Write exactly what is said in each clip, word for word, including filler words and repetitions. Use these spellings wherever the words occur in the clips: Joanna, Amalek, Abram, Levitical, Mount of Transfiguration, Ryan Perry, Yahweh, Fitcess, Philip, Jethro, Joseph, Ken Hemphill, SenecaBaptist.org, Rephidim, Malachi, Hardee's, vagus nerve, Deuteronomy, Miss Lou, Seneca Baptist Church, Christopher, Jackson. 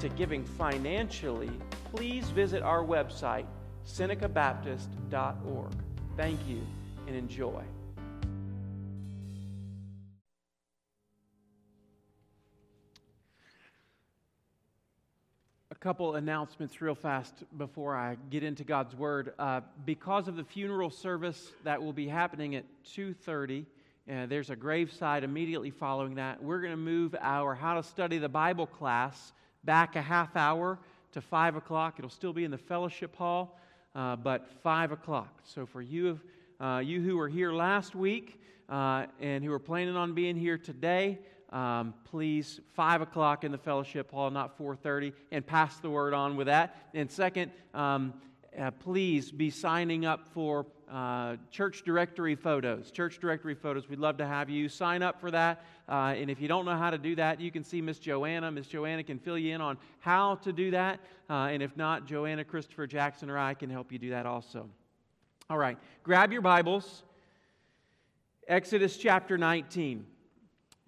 to giving financially, please visit our website, Seneca Baptist dot org. Thank you and enjoy. A couple announcements real fast before I get into God's Word. Uh, because of the funeral service that will be happening at two thirty, Uh, there's a graveside immediately following that. We're going to move our How to Study the Bible class back a half hour to five o'clock. It'll still be in the fellowship hall, uh, but five o'clock. So for you uh, you who were here last week uh, and who are planning on being here today, um, please, five o'clock in the fellowship hall, not four thirty, and pass the word on with that. And second, um, Uh, please be signing up for uh, church directory photos. Church directory photos, we'd love to have you sign up for that. Uh, and if you don't know how to do that, you can see Miss Joanna. Miss Joanna can fill you in on how to do that. Uh, and if not, Joanna, Christopher, Jackson, or I can help you do that also. All right, grab your Bibles. Exodus chapter nineteen.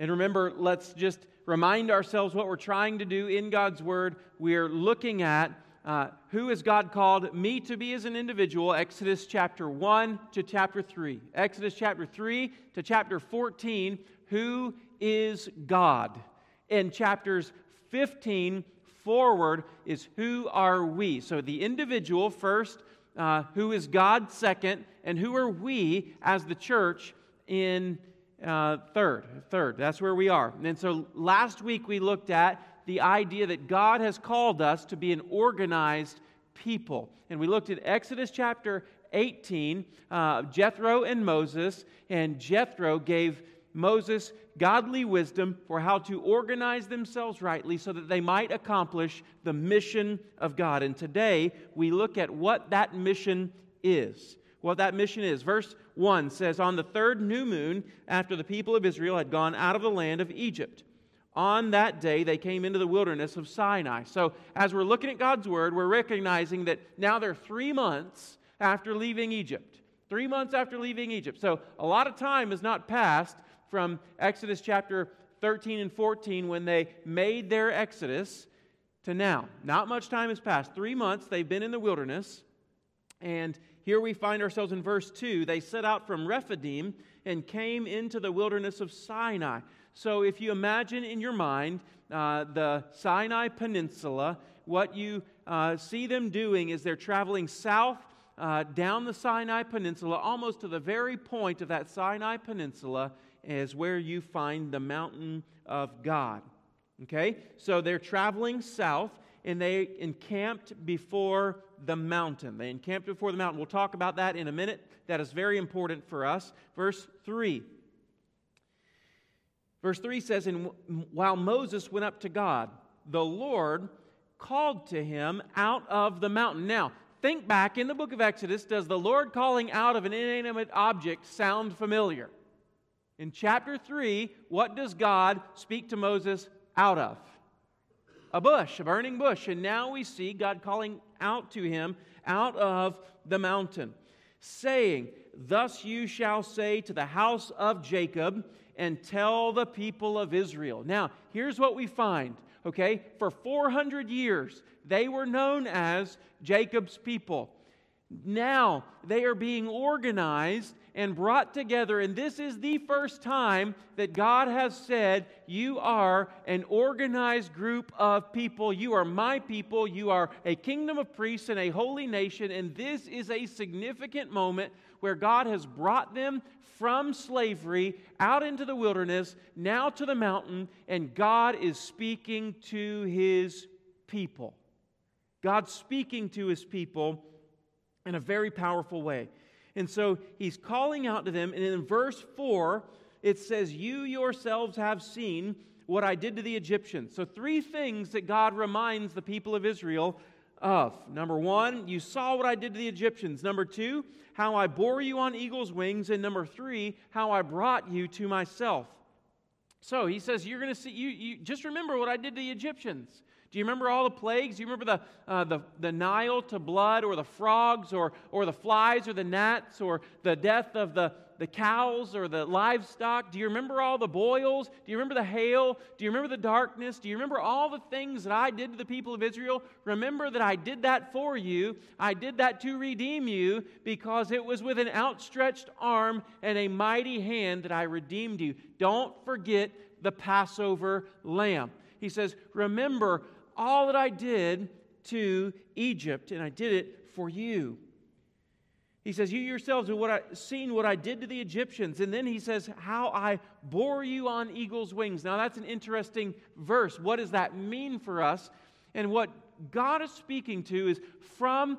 And remember, let's just remind ourselves what we're trying to do in God's Word. We're looking at Uh, who has God called me to be as an individual? Exodus chapter one to chapter three. Exodus chapter three to chapter fourteen, who is God? In chapters fifteen forward is who are we? So the individual first, uh, who is God second, and who are we as the church in uh, third. Third, that's where we are. And so last week we looked at the idea that God has called us to be an organized people. And we looked at Exodus chapter eighteen, uh, Jethro and Moses, and Jethro gave Moses godly wisdom for how to organize themselves rightly so that they might accomplish the mission of God. And today we look at what that mission is. What that mission is. Verse one says, "On the third new moon, after the people of Israel had gone out of the land of Egypt, on that day, they came into the wilderness of Sinai." So as we're looking at God's Word, we're recognizing that now they're three months after leaving Egypt. Three months after leaving Egypt. So a lot of time has not passed from Exodus chapter thirteen and fourteen when they made their exodus to now. Not much time has passed. Three months they've been in the wilderness. And here we find ourselves in verse two. They set out from Rephidim and came into the wilderness of Sinai. So if you imagine in your mind uh, the Sinai Peninsula, what you uh, see them doing is they're traveling south uh, down the Sinai Peninsula, almost to the very point of that Sinai Peninsula is where you find the mountain of God. Okay? So they're traveling south, and they encamped before the mountain. They encamped before the mountain. We'll talk about that in a minute. That is very important for us. Verse three. Verse three says, "And while Moses went up to God, the Lord called to him out of the mountain." Now, think back in the book of Exodus, does the Lord calling out of an inanimate object sound familiar? In chapter three, what does God speak to Moses out of? A bush, a burning bush. And now we see God calling out to him out of the mountain, saying, "Thus you shall say to the house of Jacob, and tell the people of Israel." Now, here's what we find, okay? For four hundred years, they were known as Jacob's people. Now, they are being organized and brought together, and this is the first time that God has said, "You are an organized group of people. You are my people. You are a kingdom of priests and a holy nation," and this is a significant moment where God has brought them from slavery out into the wilderness, now to the mountain, and God is speaking to His people. God's speaking to His people in a very powerful way. And so He's calling out to them, and in verse four, it says, "You yourselves have seen what I did to the Egyptians." So three things that God reminds the people of Israel of. Number one, you saw what I did to the Egyptians. Number two, how I bore you on eagle's wings. And number three, how I brought you to myself. So he says, you're going to see, you, you just remember what I did to the Egyptians. Do you remember all the plagues? Do you remember the, uh, the, the Nile to blood, or the frogs, or, or the flies, or the gnats, or the death of the, the cows, or the livestock? Do you remember all the boils? Do you remember the hail? Do you remember the darkness? Do you remember all the things that I did to the people of Israel? Remember that I did that for you. I did that to redeem you, because it was with an outstretched arm and a mighty hand that I redeemed you. Don't forget the Passover lamb. He says, remember all that I did to Egypt, and I did it for you. He says, you yourselves have what I, seen what I did to the Egyptians. And then he says, how I bore you on eagle's wings. Now that's an interesting verse. What does that mean for us? And what God is speaking to is from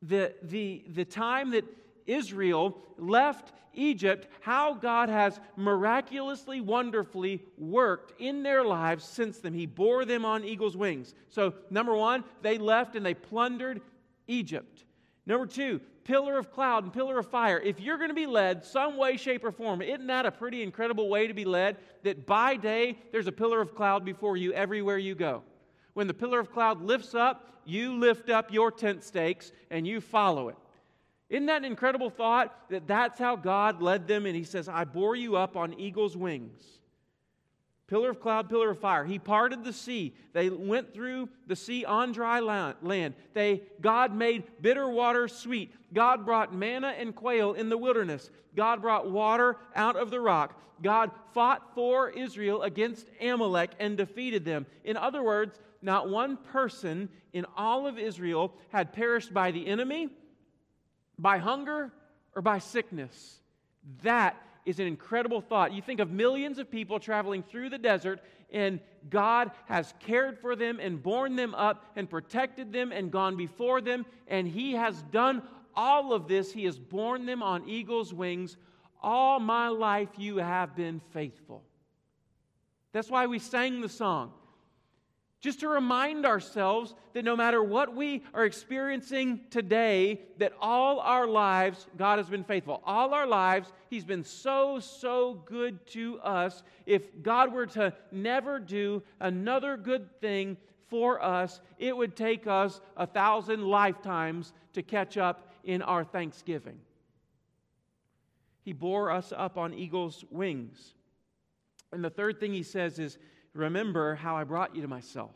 the, the, the time that Israel left Egypt, how God has miraculously, wonderfully worked in their lives since then. He bore them on eagle's wings. So, number one, they left and they plundered Egypt. Number two, pillar of cloud and pillar of fire. If you're going to be led some way, shape, or form, isn't that a pretty incredible way to be led? That by day, there's a pillar of cloud before you everywhere you go. When the pillar of cloud lifts up, you lift up your tent stakes and you follow it. Isn't that an incredible thought that that's how God led them? And he says, I bore you up on eagle's wings. Pillar of cloud, pillar of fire. He parted the sea. They went through the sea on dry land. They, God made bitter water sweet. God brought manna and quail in the wilderness. God brought water out of the rock. God fought for Israel against Amalek and defeated them. In other words, not one person in all of Israel had perished by the enemy, by hunger, or by sickness. That is an incredible thought. You think of millions of people traveling through the desert, and God has cared for them and borne them up and protected them and gone before them, and He has done all of this. He has borne them on eagle's wings. All my life you have been faithful. That's why we sang the song. Just to remind ourselves that no matter what we are experiencing today, that all our lives, God has been faithful. All our lives, He's been so, so good to us. If God were to never do another good thing for us, it would take us a thousand lifetimes to catch up in our thanksgiving. He bore us up on eagle's wings. And the third thing He says is, remember how I brought you to myself.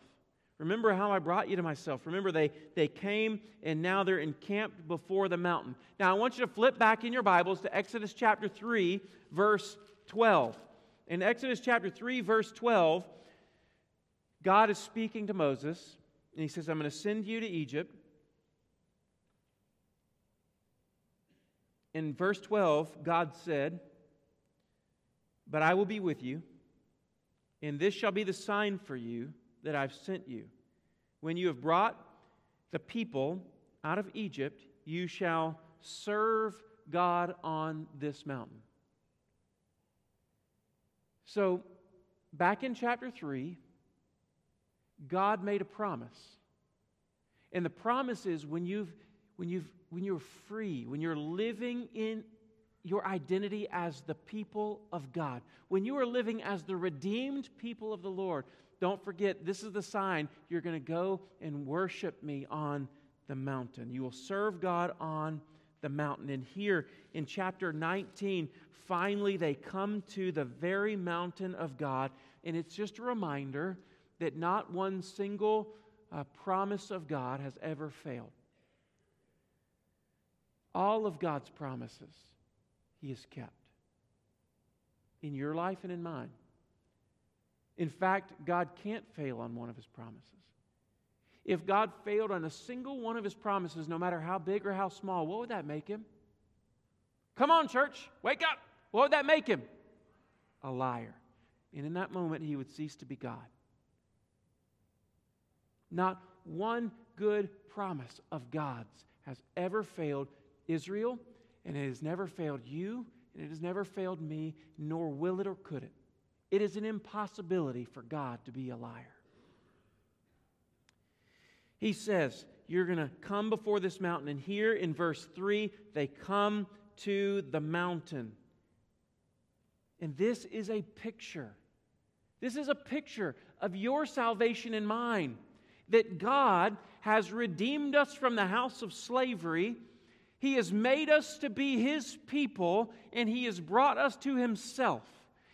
Remember how I brought you to myself. Remember, they, they came and now they're encamped before the mountain. Now, I want you to flip back in your Bibles to Exodus chapter three, verse twelve. In Exodus chapter three, verse twelve, God is speaking to Moses, and He says, I'm going to send you to Egypt. In verse twelve, God said, but I will be with you, and this shall be the sign for you that I've sent you. When you have brought the people out of Egypt, you shall serve God on this mountain. So, back in chapter three, God made a promise. And the promise is when you've when you've when you're free, when you're living in your identity as the people of God. When you are living as the redeemed people of the Lord, don't forget, this is the sign. You're going to go and worship me on the mountain. You will serve God on the mountain. And here in chapter nineteen, finally they come to the very mountain of God. And it's just a reminder that not one single uh, promise of God has ever failed. All of God's promises He is kept in your life and in mine. In fact, God can't fail on one of His promises. If God failed on a single one of His promises, no matter how big or how small, what would that make Him? Come on, church, wake up. What would that make Him? A liar. And in that moment, He would cease to be God. Not one good promise of God's has ever failed Israel. And it has never failed you, and it has never failed me, nor will it or could it. It is an impossibility for God to be a liar. He says, you're going to come before this mountain. And here in verse three, they come to the mountain. And this is a picture. This is a picture of your salvation and mine. That God has redeemed us from the house of slavery. He has made us to be His people, and He has brought us to Himself.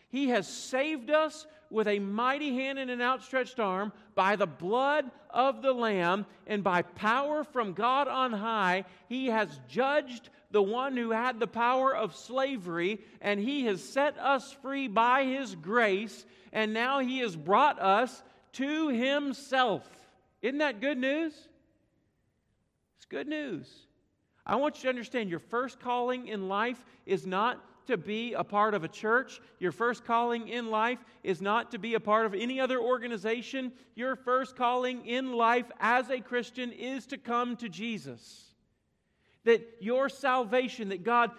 He has saved us with a mighty hand and an outstretched arm by the blood of the Lamb and by power from God on high. He has judged the one who had the power of slavery, and He has set us free by His grace, and now He has brought us to Himself. Isn't that good news? It's good news. I want you to understand your first calling in life is not to be a part of a church. Your first calling in life is not to be a part of any other organization. Your first calling in life as a Christian is to come to Jesus. That your salvation, that God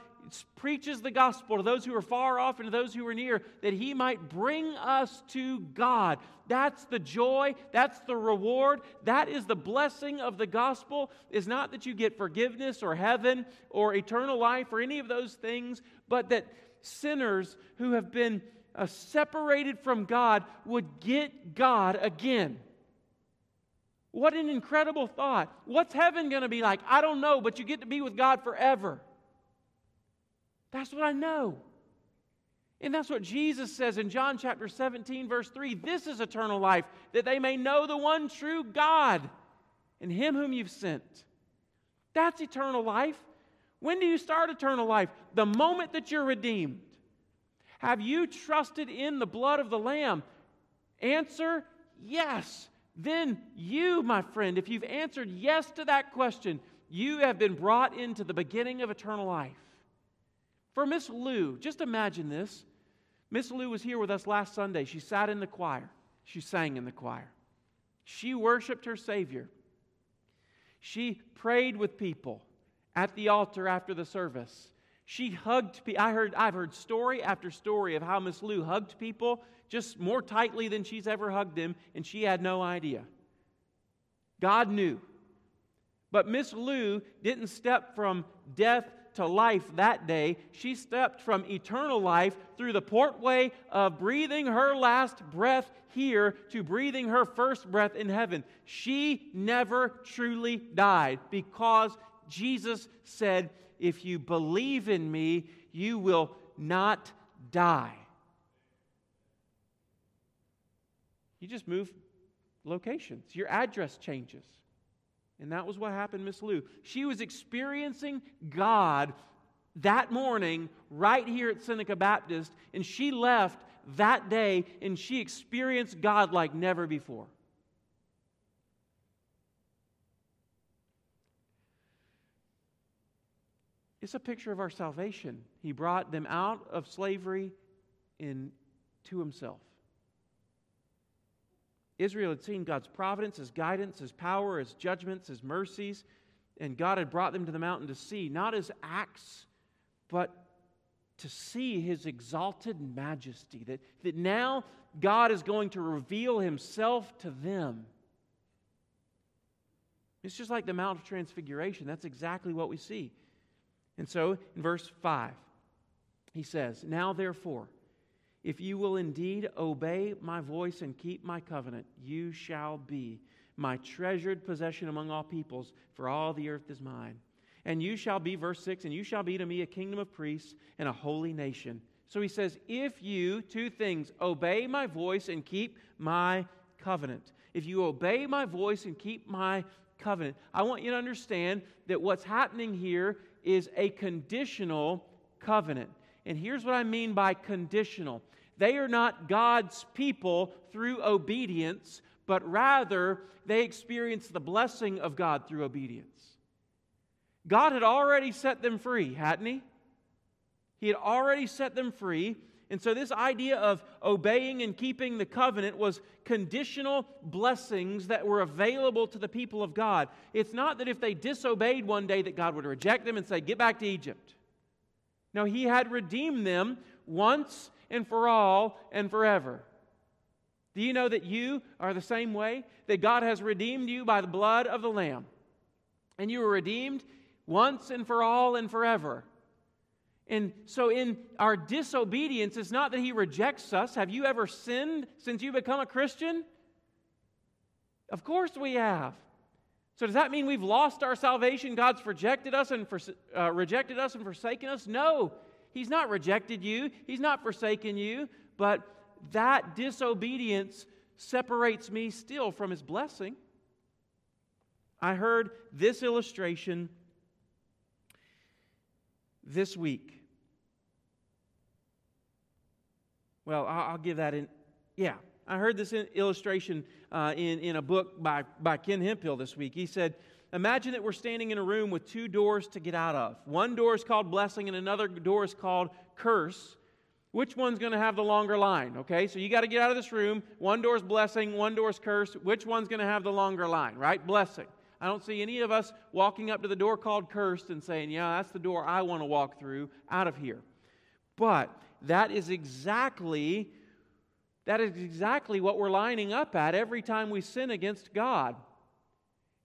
preaches the gospel to those who are far off and to those who are near, that He might bring us to God. That's the joy. That's the reward. That is the blessing of the gospel. Is not that you get forgiveness or heaven or eternal life or any of those things, but that sinners who have been uh, separated from God would get God again. What an incredible thought. What's heaven going to be like? I don't know, but you get to be with God forever. That's what I know. And that's what Jesus says in John chapter seventeen, verse three. This is eternal life, that they may know the one true God and Him whom you've sent. That's eternal life. When do you start eternal life? The moment that you're redeemed. Have you trusted in the blood of the Lamb? Answer, yes. Then you, my friend, if you've answered yes to that question, you have been brought into the beginning of eternal life. For Miss Lou, just imagine this. Miss Lou was here with us last Sunday. She sat in the choir. She sang in the choir. She worshiped her Savior. She prayed with people at the altar after the service. She hugged people. I heard, I've heard story after story of how Miss Lou hugged people just more tightly than she's ever hugged them, and she had no idea. God knew. But Miss Lou didn't step from death to life that day. She stepped from eternal life through the portway of breathing her last breath here to breathing her first breath in heaven. She never truly died because Jesus said, if you believe in me, you will not die. You just move locations. Your address changes. And that was what happened to Miss Lou. She was experiencing God that morning right here at Seneca Baptist, and she left that day, and she experienced God like never before. It's a picture of our salvation. He brought them out of slavery in to Himself. Israel had seen God's providence, His guidance, His power, His judgments, His mercies, and God had brought them to the mountain to see, not His acts, but to see His exalted majesty, that, that now God is going to reveal Himself to them. It's just like the Mount of Transfiguration. That's exactly what we see. And so, in verse five, He says, now therefore, if you will indeed obey my voice and keep my covenant, you shall be my treasured possession among all peoples, for all the earth is mine. And you shall be, verse six, and you shall be to me a kingdom of priests and a holy nation. So He says, if you, two things, obey my voice and keep my covenant. If you obey my voice and keep my covenant. I want you to understand that what's happening here is a conditional covenant. And here's what I mean by conditional. They are not God's people through obedience, but rather they experience the blessing of God through obedience. God had already set them free, hadn't He? He had already set them free. And so this idea of obeying and keeping the covenant was conditional blessings that were available to the people of God. It's not that if they disobeyed one day that God would reject them and say, get back to Egypt. No, He had redeemed them once and for all and forever. Do you know that you are the same way? That God has redeemed you by the blood of the Lamb. And you were redeemed once and for all and forever. And so in our disobedience, it's not that he rejects us. Have you ever sinned since you become a Christian? Of course we have. So does that mean we've lost our salvation? God's rejected us and for, uh, rejected us and forsaken us? No, he's not rejected you. He's not forsaken you. But that disobedience separates me still from his blessing. I heard this illustration this week. Well, I'll give that in. Yeah, I heard this in illustration uh, in, in a book by, by Ken Hemphill this week. He said, imagine that we're standing in a room with two doors to get out of. One door is called blessing and another door is called curse. Which one's going to have the longer line? Okay, so you got to get out of this room. One door's blessing, one door's curse. Which one's going to have the longer line, right? Blessing. I don't see any of us walking up to the door called cursed and saying, yeah, that's the door I want to walk through out of here. But that is exactly, that is exactly what we're lining up at every time we sin against God.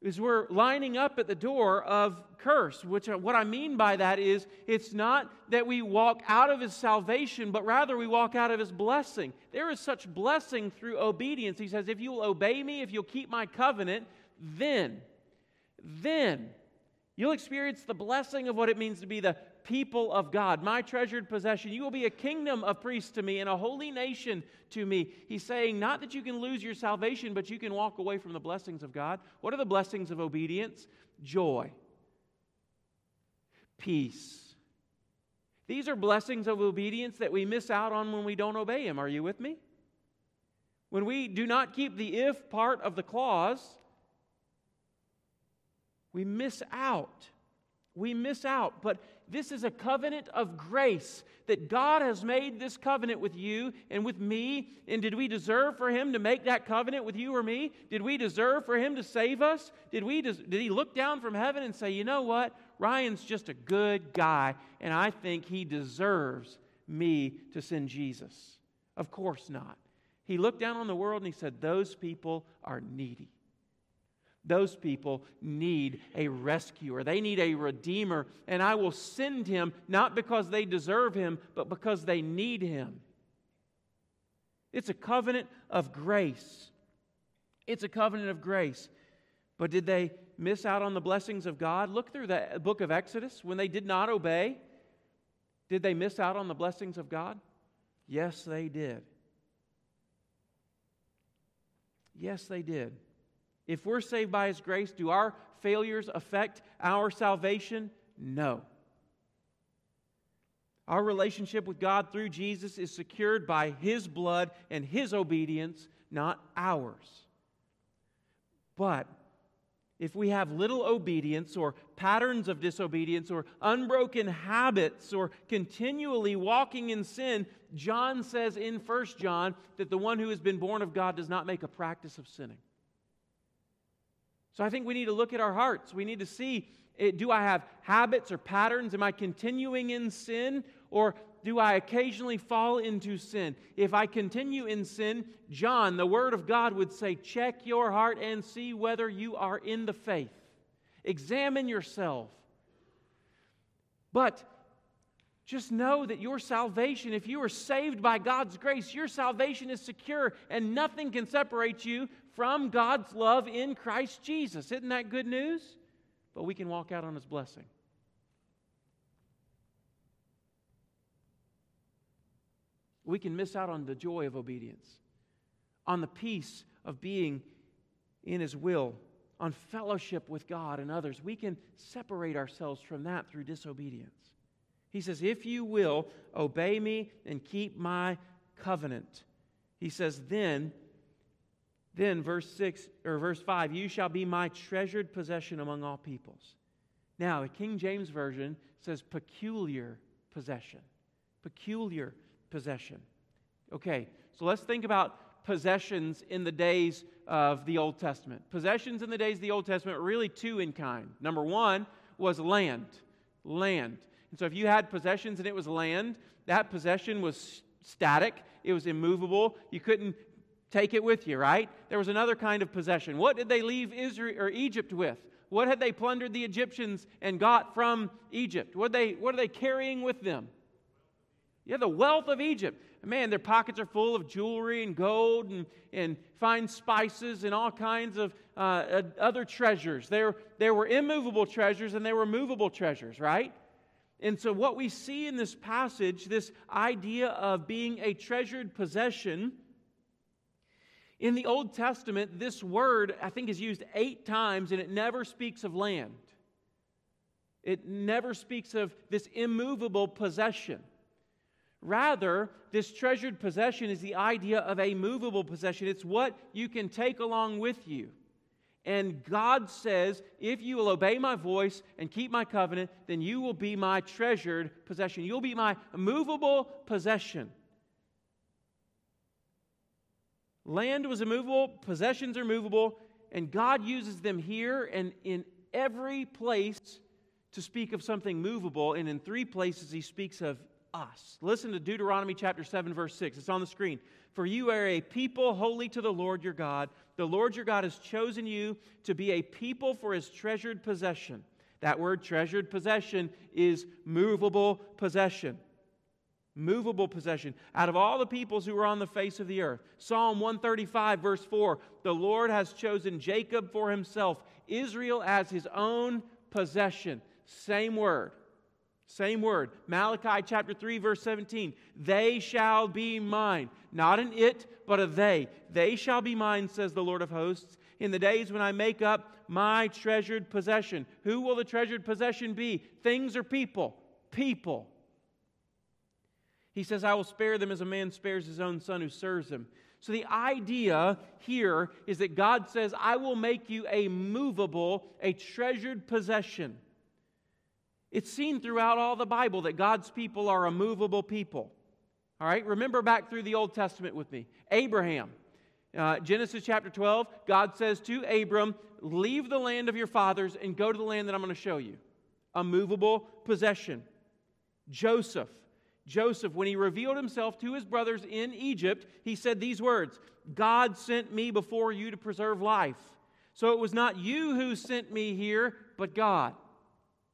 Is we're lining up at the door of curse, which what I mean by that is it's not that we walk out of his salvation, but rather we walk out of his blessing. There is such blessing through obedience. He says, if you'll obey me, if you'll keep my covenant, then... Then you'll experience the blessing of what it means to be the people of God, my treasured possession. You will be a kingdom of priests to me and a holy nation to me. He's saying not that you can lose your salvation, but you can walk away from the blessings of God. What are the blessings of obedience? Joy, peace. These are blessings of obedience that we miss out on when we don't obey him. Are you with me? When we do not keep the if part of the clause, We miss out. We miss out. But this is a covenant of grace that God has made this covenant with you and with me. And did we deserve for him to make that covenant with you or me? Did we deserve for him to save us? Did we? Des- did he look down from heaven and say, you know what? Ryan's just a good guy, and I think he deserves me to send Jesus. Of course not. He looked down on the world and he said, those people are needy. Those people need a rescuer. They need a redeemer. And I will send him, not because they deserve him, but because they need him. It's a covenant of grace. It's a covenant of grace. But did they miss out on the blessings of God? Look through the book of Exodus. When they did not obey, did they miss out on the blessings of God? Yes, they did. Yes, they did. If we're saved by his grace, do our failures affect our salvation? No. Our relationship with God through Jesus is secured by his blood and his obedience, not ours. But if we have little obedience or patterns of disobedience or unbroken habits or continually walking in sin, John says in First John that the one who has been born of God does not make a practice of sinning. So I think we need to look at our hearts. We need to see, do I have habits or patterns? Am I continuing in sin? Or do I occasionally fall into sin? If I continue in sin, John, the Word of God, would say, check your heart and see whether you are in the faith. Examine yourself. But just know that your salvation, if you are saved by God's grace, your salvation is secure and nothing can separate you from God's love in Christ Jesus. Isn't that good news? But we can walk out on his blessing. We can miss out on the joy of obedience, on the peace of being in his will, on fellowship with God and others. We can separate ourselves from that through disobedience. He says, if you will, obey me and keep my covenant. He says, then... Then verse six or verse five, you shall be my treasured possession among all peoples. Now, the King James Version says peculiar possession. Peculiar possession. Okay, so let's think about possessions in the days of the Old Testament. Possessions in the days of the Old Testament were really two in kind. Number one was land. Land. And so if you had possessions and it was land, that possession was static. It was immovable. You couldn't take it with you, right? There was another kind of possession. What did they leave Israel or Egypt with? What had they plundered the Egyptians and got from Egypt? What are they, what are they carrying with them? Yeah, the wealth of Egypt. Man, their pockets are full of jewelry and gold and, and fine spices and all kinds of uh, other treasures. There, there were immovable treasures and there were movable treasures, right? And so what we see in this passage, this idea of being a treasured possession, in the Old Testament, this word, I think, is used eight times, and it never speaks of land. It never speaks of this immovable possession. Rather, this treasured possession is the idea of a movable possession. It's what you can take along with you. And God says, if you will obey my voice and keep my covenant, then you will be my treasured possession. You'll be my movable possession. Land was immovable, possessions are movable, and God uses them here and in every place to speak of something movable, and in three places he speaks of us. Listen to Deuteronomy chapter seven, verse six. It's on the screen. For you are a people holy to the Lord your God. The Lord your God has chosen you to be a people for his treasured possession. That word treasured possession is movable possession. Movable possession, out of all the peoples who are on the face of the earth. Psalm one thirty-five, verse four, the Lord has chosen Jacob for himself, Israel as his own possession. Same word, same word. Malachi chapter three, verse seventeen, they shall be mine, not an it, but a they. They shall be mine, says the Lord of hosts, in the days when I make up my treasured possession. Who will the treasured possession be? Things or people? People. He says, I will spare them as a man spares his own son who serves him. So the idea here is that God says, I will make you a movable, a treasured possession. It's seen throughout all the Bible that God's people are a movable people. All right, remember back through the Old Testament with me. Abraham, uh, Genesis chapter twelve, God says to Abram, leave the land of your fathers and go to the land that I'm going to show you. A movable possession. Joseph. Joseph, when he revealed himself to his brothers in Egypt, he said these words, God sent me before you to preserve life. So it was not you who sent me here, but God.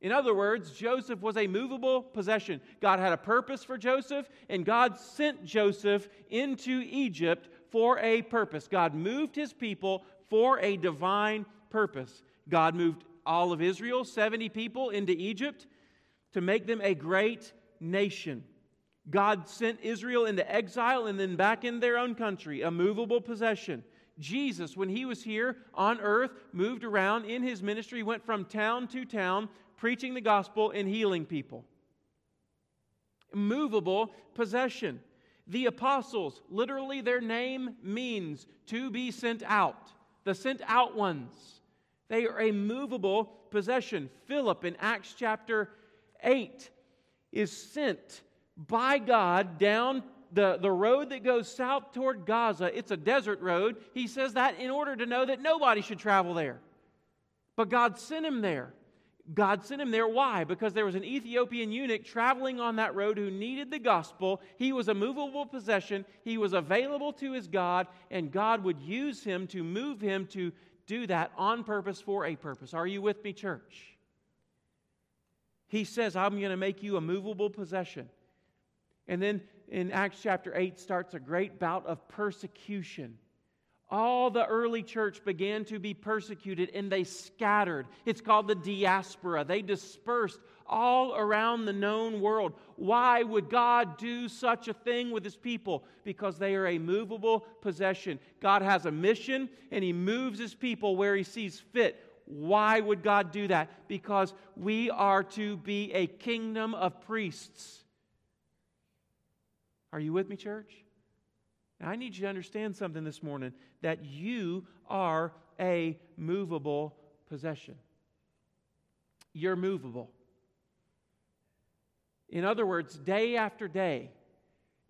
In other words, Joseph was a movable possession. God had a purpose for Joseph, and God sent Joseph into Egypt for a purpose. God moved his people for a divine purpose. God moved all of Israel, seventy people, into Egypt to make them a great nation. God sent Israel into exile and then back in their own country, a movable possession. Jesus, when he was here on earth, moved around in his ministry, went from town to town, preaching the gospel and healing people. Movable possession. The apostles, literally their name means to be sent out. The sent out ones. They are a movable possession. Philip in Acts chapter eight is sent by God down the, the road that goes south toward Gaza. It's a desert road. He says that in order to know that nobody should travel there. But God sent him there. God sent him there. Why? Because there was an Ethiopian eunuch traveling on that road who needed the gospel. He was a movable possession. He was available to his God, and God would use him to move him to do that on purpose for a purpose. Are you with me, church? He says, I'm going to make you a movable possession. And then in Acts chapter eight starts a great bout of persecution. All the early church began to be persecuted and they scattered. It's called the diaspora. They dispersed all around the known world. Why would God do such a thing with his people? Because they are a movable possession. God has a mission and he moves his people where he sees fit. Why would God do that? Because we are to be a kingdom of priests. Are you with me, church? Now, I need you to understand something this morning, that you are a movable possession. You're movable. In other words, day after day,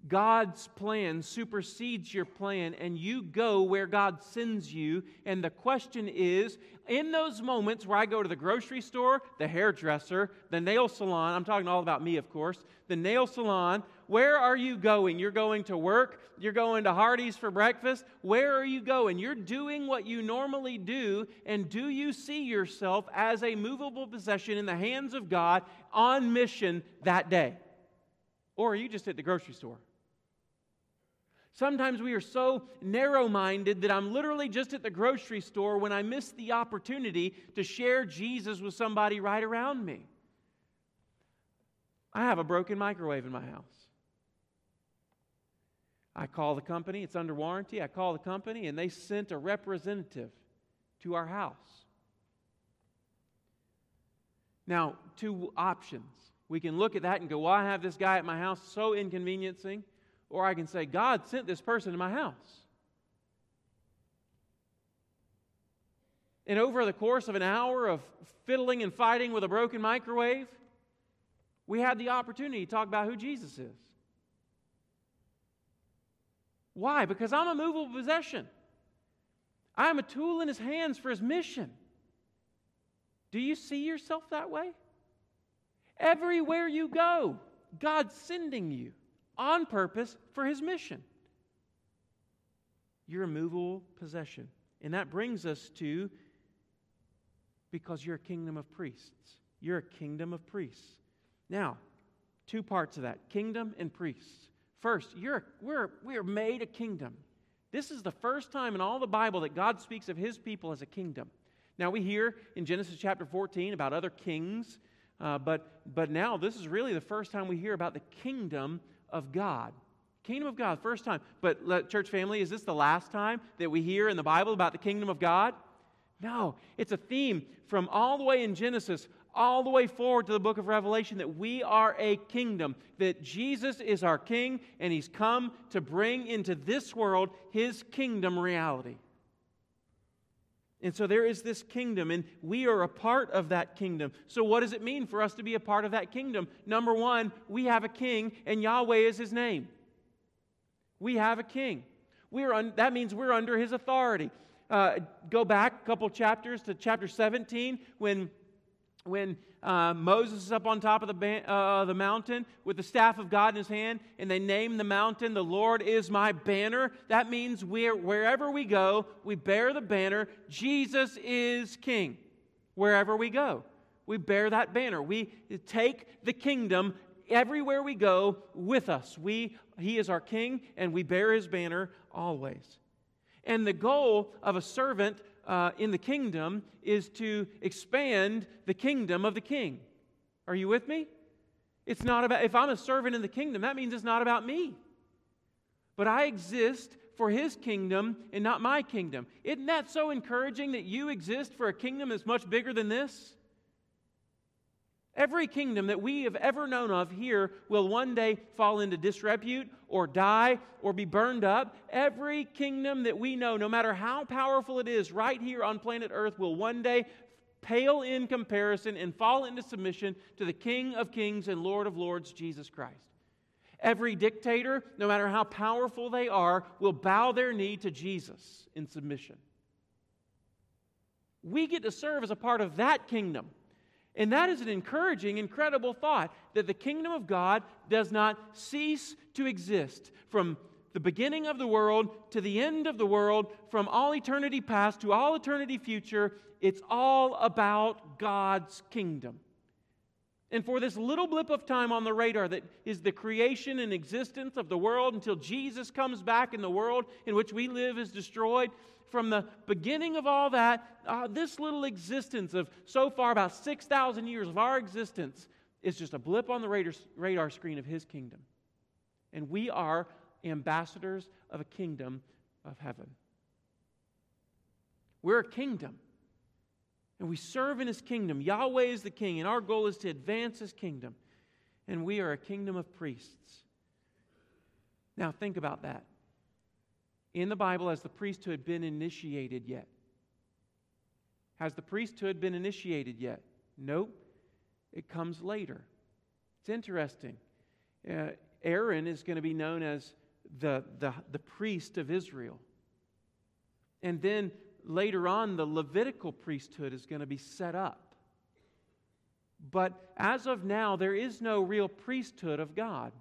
God's plan supersedes your plan, and you go where God sends you. And the question is, in those moments where I go to the grocery store, the hairdresser, the nail salon, I'm talking all about me, of course, the nail salon, where are you going? You're going to work? You're going to Hardee's for breakfast? Where are you going? You're doing what you normally do, and do you see yourself as a movable possession in the hands of God on mission that day? Or are you just at the grocery store? Sometimes we are so narrow-minded that I'm literally just at the grocery store when I miss the opportunity to share Jesus with somebody right around me. I have a broken microwave in my house. I call the company. It's under warranty. I call the company, and they sent a representative to our house. Now, two options. We can look at that and go, well, I have this guy at my house so inconveniencing. Or I can say, God sent this person to my house. And over the course of an hour of fiddling and fighting with a broken microwave, we had the opportunity to talk about who Jesus is. Why? Because I'm a movable possession. I'm a tool in His hands for His mission. Do you see yourself that way? Everywhere you go, God's sending you on purpose for His mission. You're a movable possession. And that brings us to, because you're a kingdom of priests. You're a kingdom of priests. Now, two parts of that, kingdom and priests. First, you're, we're, we're made a kingdom. This is the first time in all the Bible that God speaks of His people as a kingdom. Now, we hear in Genesis chapter fourteen about other kings, Uh, but but now this is really the first time we hear about the kingdom of God. Kingdom of God, first time. But let, church family, is this the last time that we hear in the Bible about the kingdom of God? No, it's a theme from all the way in Genesis, all the way forward to the book of Revelation, that we are a kingdom, that Jesus is our king, and He's come to bring into this world His kingdom reality. And so there is this kingdom, and we are a part of that kingdom. So what does it mean for us to be a part of that kingdom? Number one, we have a king, and Yahweh is His name. We have a king. We are un- that means we're under His authority. Uh, go back a couple chapters to chapter seventeen when, when uh, Moses is up on top of the, ban- uh, the mountain with the staff of God in his hand, and they name the mountain, "The Lord is my banner." That means we're, wherever we go, we bear the banner. Jesus is king. Wherever we go, we bear that banner. We take the kingdom everywhere we go with us. We, He is our king, and we bear His banner always. And the goal of a servant Uh, in the kingdom is to expand the kingdom of the king. Are you with me? It's not about, if I'm a servant in the kingdom, that means it's not about me. But I exist for His kingdom and not my kingdom. Isn't that so encouraging that you exist for a kingdom that's much bigger than this? Every kingdom that we have ever known of here will one day fall into disrepute or die or be burned up. Every kingdom that we know, no matter how powerful it is, right here on planet Earth will one day pale in comparison and fall into submission to the King of Kings and Lord of Lords, Jesus Christ. Every dictator, no matter how powerful they are, will bow their knee to Jesus in submission. We get to serve as a part of that kingdom. And that is an encouraging, incredible thought, that the kingdom of God does not cease to exist from the beginning of the world to the end of the world, from all eternity past to all eternity future. It's all about God's kingdom. And for this little blip of time on the radar that is the creation and existence of the world until Jesus comes back and the world in which we live is destroyed, from the beginning of all that, uh, this little existence of so far about six thousand years of our existence is just a blip on the radar, radar screen of His kingdom. And we are ambassadors of a kingdom of heaven. We're a kingdom. And we serve in His kingdom. Yahweh is the king, and our goal is to advance His kingdom. And we are a kingdom of priests. Now think about that. In the Bible, has the priesthood been initiated yet? Has the priesthood been initiated yet? Nope. It comes later. It's interesting. Uh, Aaron is going to be known as the, the, the priest of Israel. And then later on, the Levitical priesthood is going to be set up. But as of now, there is no real priesthood of God.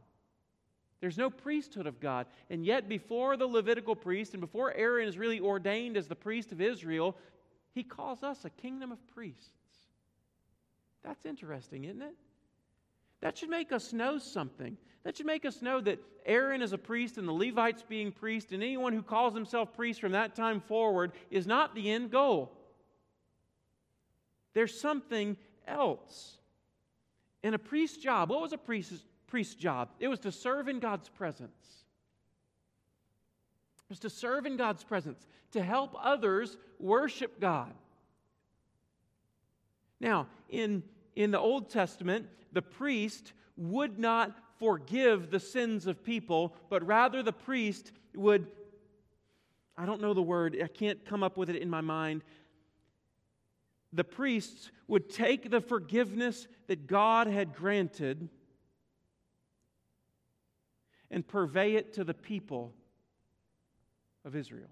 There's no priesthood of God. And yet, before the Levitical priest and before Aaron is really ordained as the priest of Israel, he calls us a kingdom of priests. That's interesting, isn't it? That should make us know something. That should make us know that Aaron is a priest and the Levites being priests and anyone who calls himself priest from that time forward is not the end goal. There's something else. And a priest's job, what was a priest's, priest's job? It was to serve in God's presence. It was to serve in God's presence, to help others worship God. Now, in, in the Old Testament, the priest would not forgive the sins of people, but rather the priest would, I don't know the word, I can't come up with it in my mind. The priests would take the forgiveness that God had granted and purvey it to the people of Israel.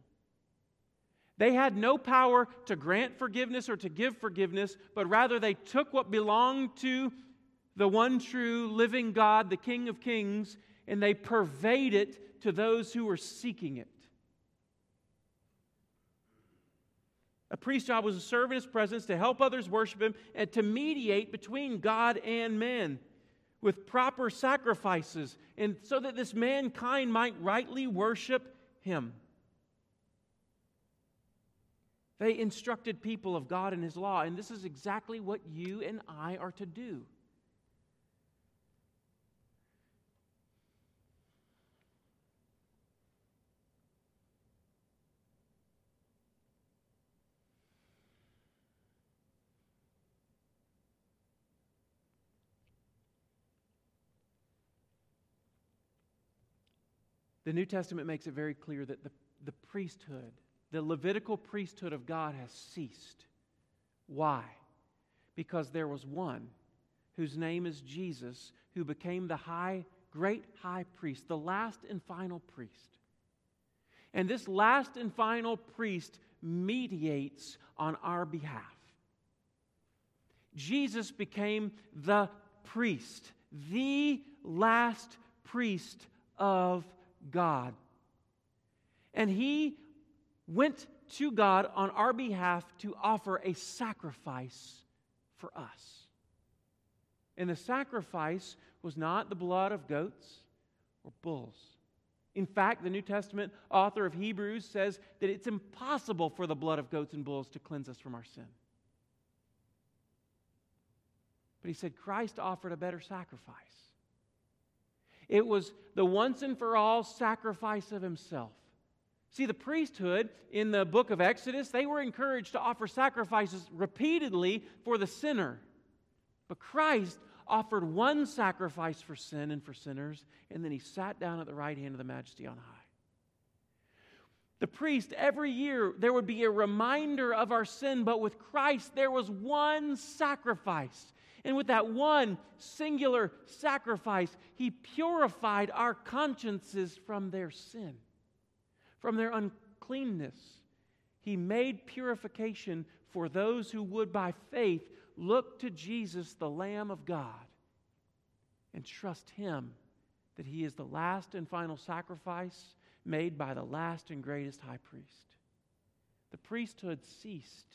They had no power to grant forgiveness or to give forgiveness, but rather they took what belonged to the one true living God, the King of Kings, and they purveyed it to those who were seeking it. A priest's job was to serve in His presence, to help others worship Him, and to mediate between God and man with proper sacrifices, and so that this mankind might rightly worship Him. They instructed people of God and His law, and this is exactly what you and I are to do. The New Testament makes it very clear that the, the priesthood, the Levitical priesthood of God has ceased. Why? Because there was one whose name is Jesus, who became the high, great high priest, the last and final priest. And this last and final priest mediates on our behalf. Jesus became the priest, the last priest of God. And He went to God on our behalf to offer a sacrifice for us. And the sacrifice was not the blood of goats or bulls. In fact, the New Testament author of Hebrews says that it's impossible for the blood of goats and bulls to cleanse us from our sin. But he said Christ offered a better sacrifice. It was the once and for all sacrifice of Himself. See, the priesthood in the book of Exodus, they were encouraged to offer sacrifices repeatedly for the sinner. But Christ offered one sacrifice for sin and for sinners, and then He sat down at the right hand of the Majesty on high. The priest, every year, there would be a reminder of our sin, but with Christ, there was one sacrifice. And with that one singular sacrifice, He purified our consciences from their sin, from their uncleanness. He made purification for those who would, by faith, look to Jesus, the Lamb of God, and trust Him that He is the last and final sacrifice made by the last and greatest high priest. The priesthood ceased.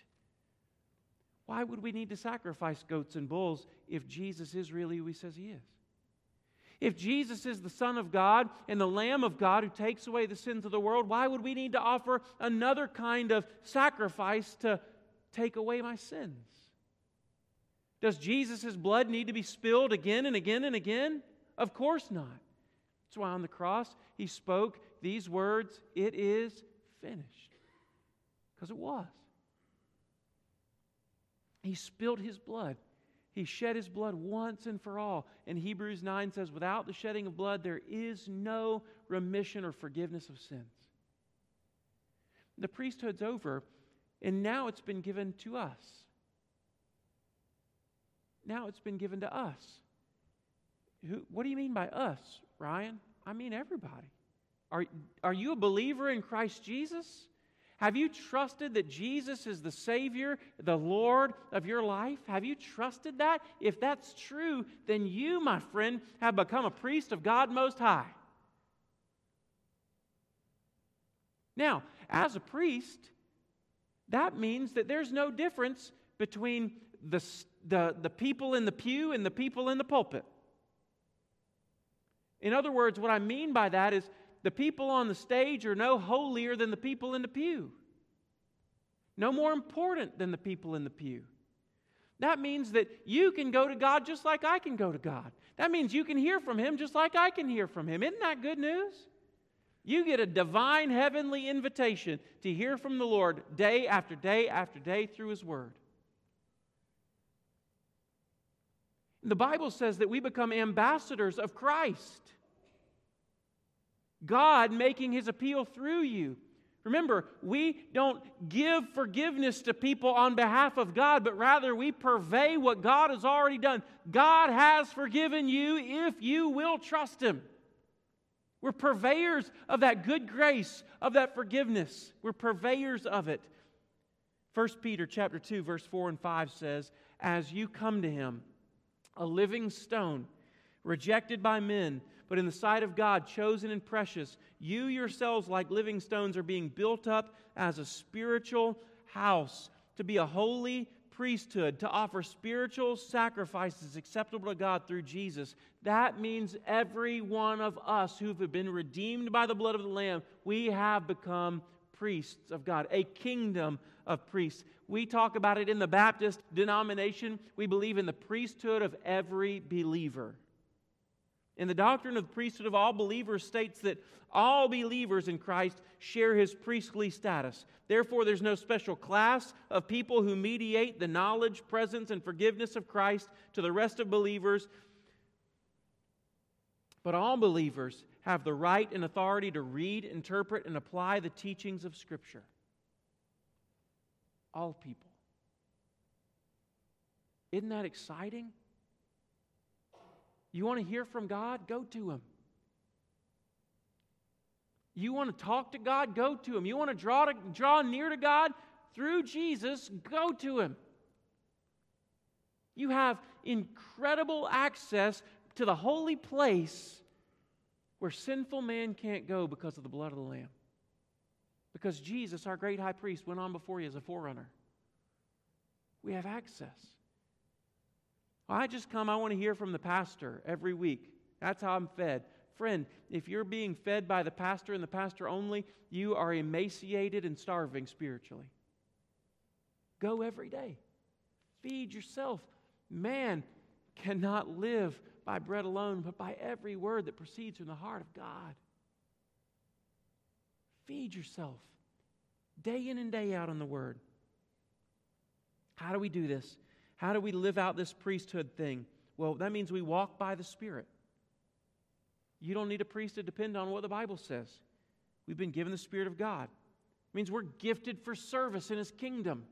Why would we need to sacrifice goats and bulls if Jesus is really who He says He is? If Jesus is the Son of God and the Lamb of God who takes away the sins of the world, why would we need to offer another kind of sacrifice to take away my sins? Does Jesus' blood need to be spilled again and again and again? Of course not. That's why on the cross He spoke these words, "It is finished," because it was. He spilled His blood. He shed His blood once and for all. And Hebrews nine says, without the shedding of blood, there is no remission or forgiveness of sins. The priesthood's over, and now it's been given to us. Now it's been given to us. Who? What do you mean by us, Ryan? I mean everybody. Are, are you a believer in Christ Jesus? Have you trusted that Jesus is the Savior, the Lord of your life? Have you trusted that? If that's true, then you, my friend, have become a priest of God Most High. Now, as a priest, that means that there's no difference between the, the, the people in the pew and the people in the pulpit. In other words, what I mean by that is the people on the stage are no holier than the people in the pew, no more important than the people in the pew. That means that you can go to God just like I can go to God. That means you can hear from Him just like I can hear from Him. Isn't that good news? You get a divine heavenly invitation to hear from the Lord day after day after day through His Word. The Bible says that we become ambassadors of Christ, God making His appeal through you. Remember, we don't give forgiveness to people on behalf of God, but rather we purvey what God has already done. God has forgiven you if you will trust Him. We're purveyors of that good grace, of that forgiveness. We're purveyors of it. First Peter chapter two, verse four and five says, "As you come to Him, a living stone, rejected by men, but in the sight of God, chosen and precious, you yourselves, like living stones, are being built up as a spiritual house, to be a holy priesthood, to offer spiritual sacrifices acceptable to God through Jesus." That means every one of us who have been redeemed by the blood of the Lamb, we have become priests of God, a kingdom of priests. We talk about it in the Baptist denomination. We believe in the priesthood of every believer. And the doctrine of the priesthood of all believers states that all believers in Christ share His priestly status. Therefore, there's no special class of people who mediate the knowledge, presence, and forgiveness of Christ to the rest of believers. But all believers have the right and authority to read, interpret, and apply the teachings of Scripture. All people. Isn't that exciting? You want to hear from God? Go to Him. You want to talk to God? Go to Him. You want to draw to, draw near to God? Through Jesus, go to Him. You have incredible access to the holy place where sinful man can't go because of the blood of the Lamb. Because Jesus, our great high priest, went on before you as a forerunner. We have access. Well, I just come, I want to hear from the pastor every week. That's how I'm fed. Friend, if you're being fed by the pastor and the pastor only, you are emaciated and starving spiritually. Go every day. Feed yourself. Man cannot live by bread alone, but by every word that proceeds from the heart of God. Feed yourself day in and day out on the Word. How do we do this? How do we live out this priesthood thing? Well, that means we walk by the Spirit. You don't need a priest to depend on what the Bible says. We've been given the Spirit of God. It means we're gifted for service in His kingdom.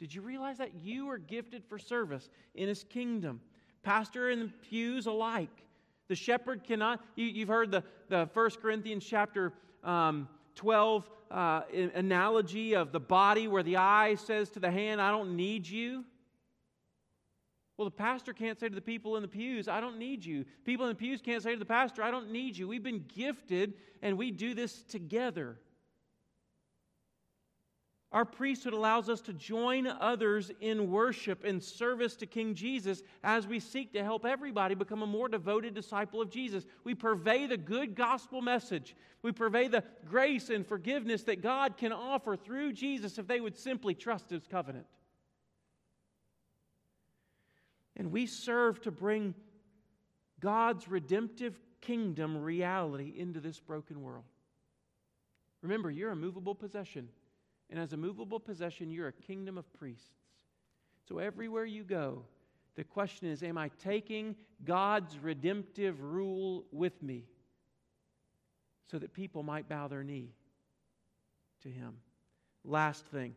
Did you realize that? You are gifted for service in His kingdom. Pastor and the pews alike. The shepherd cannot. You, you've heard the, the First Corinthians chapter twelve analogy of the body where the eye says to the hand, "I don't need you." Well, the pastor can't say to the people in the pews, "I don't need you." People in the pews can't say to the pastor, "I don't need you." We've been gifted and we do this together. Our priesthood allows us to join others in worship and service to King Jesus as we seek to help everybody become a more devoted disciple of Jesus. We purvey the good gospel message. We purvey the grace and forgiveness that God can offer through Jesus if they would simply trust His covenant. And we serve to bring God's redemptive kingdom reality into this broken world. Remember, you're a movable possession. And as a movable possession, you're a kingdom of priests. So everywhere you go, the question is, am I taking God's redemptive rule with me so that people might bow their knee to Him? Last thing,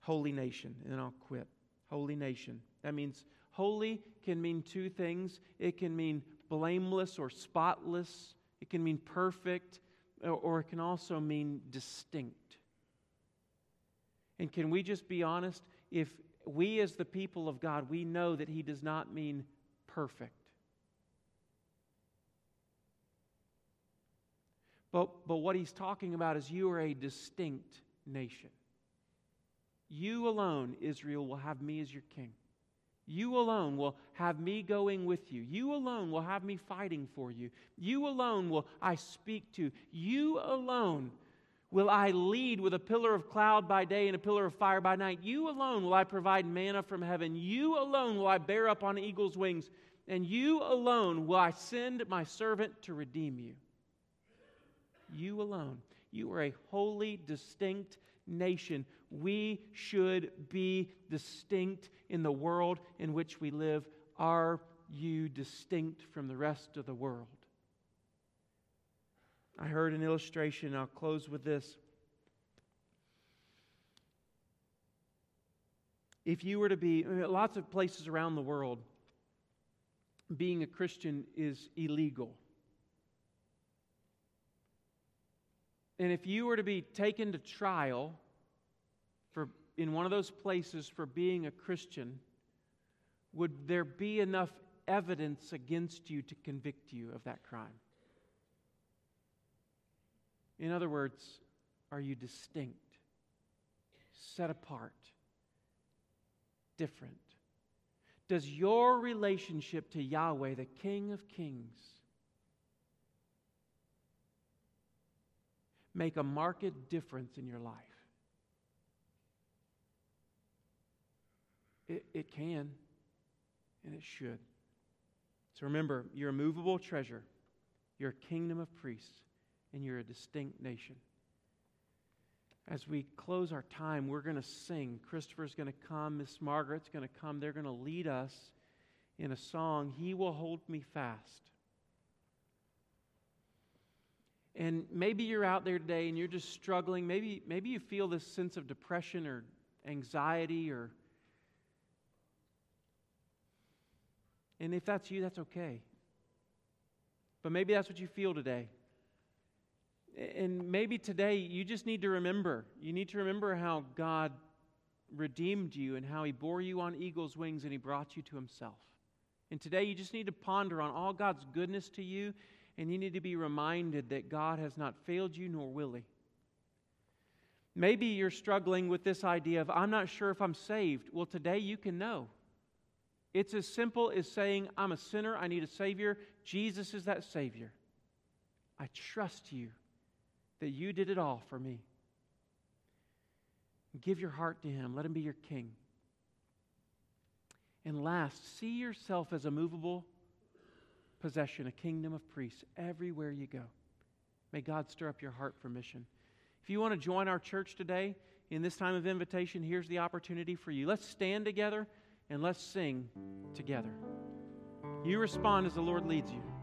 holy nation, and I'll quit. Holy nation. That means holy can mean two things. It can mean blameless or spotless. It can mean perfect, or it can also mean distinct. And can we just be honest? If we as the people of God, we know that He does not mean perfect. But, but what He's talking about is you are a distinct nation. You alone, Israel, will have me as your king. You alone will have me going with you. You alone will have me fighting for you. You alone will I speak to. You alone will I lead with a pillar of cloud by day and a pillar of fire by night. You alone will I provide manna from heaven. You alone will I bear up on eagle's wings. And you alone will I send my servant to redeem you. You alone. You are a holy, distinct nation. We should be distinct in the world in which we live. Are you distinct from the rest of the world? I heard an illustration, and I'll close with this. If you were to be, lots of places around the world, being a Christian is illegal. And if you were to be taken to trial for in one of those places for being a Christian, would there be enough evidence against you to convict you of that crime? In other words, are you distinct, set apart, different? Does your relationship to Yahweh, the King of Kings, make a marked difference in your life? It, it can, and it should. So remember, you're a movable treasure, you're a kingdom of priests, and you're a distinct nation. As we close our time, we're going to sing. Christopher's going to come, Miss Margaret's going to come. They're going to lead us in a song, He Will Hold Me Fast. And maybe you're out there today and you're just struggling. Maybe, maybe you feel this sense of depression or anxiety, or and if that's you, that's okay. But maybe that's what you feel today. And maybe today you just need to remember. You need to remember how God redeemed you and how He bore you on eagle's wings and He brought you to Himself. And today you just need to ponder on all God's goodness to you. And you need to be reminded that God has not failed you, nor will He. Maybe you're struggling with this idea of, I'm not sure if I'm saved. Well, today you can know. It's as simple as saying, I'm a sinner, I need a Savior. Jesus is that Savior. I trust you that you did it all for me. Give your heart to Him. Let Him be your King. And last, see yourself as a movable possession, a kingdom of priests everywhere you go. May God stir up your heart for mission. If you want to join our church today in this time of invitation, here's the opportunity for you. Let's stand together and let's sing together. You respond as the Lord leads you.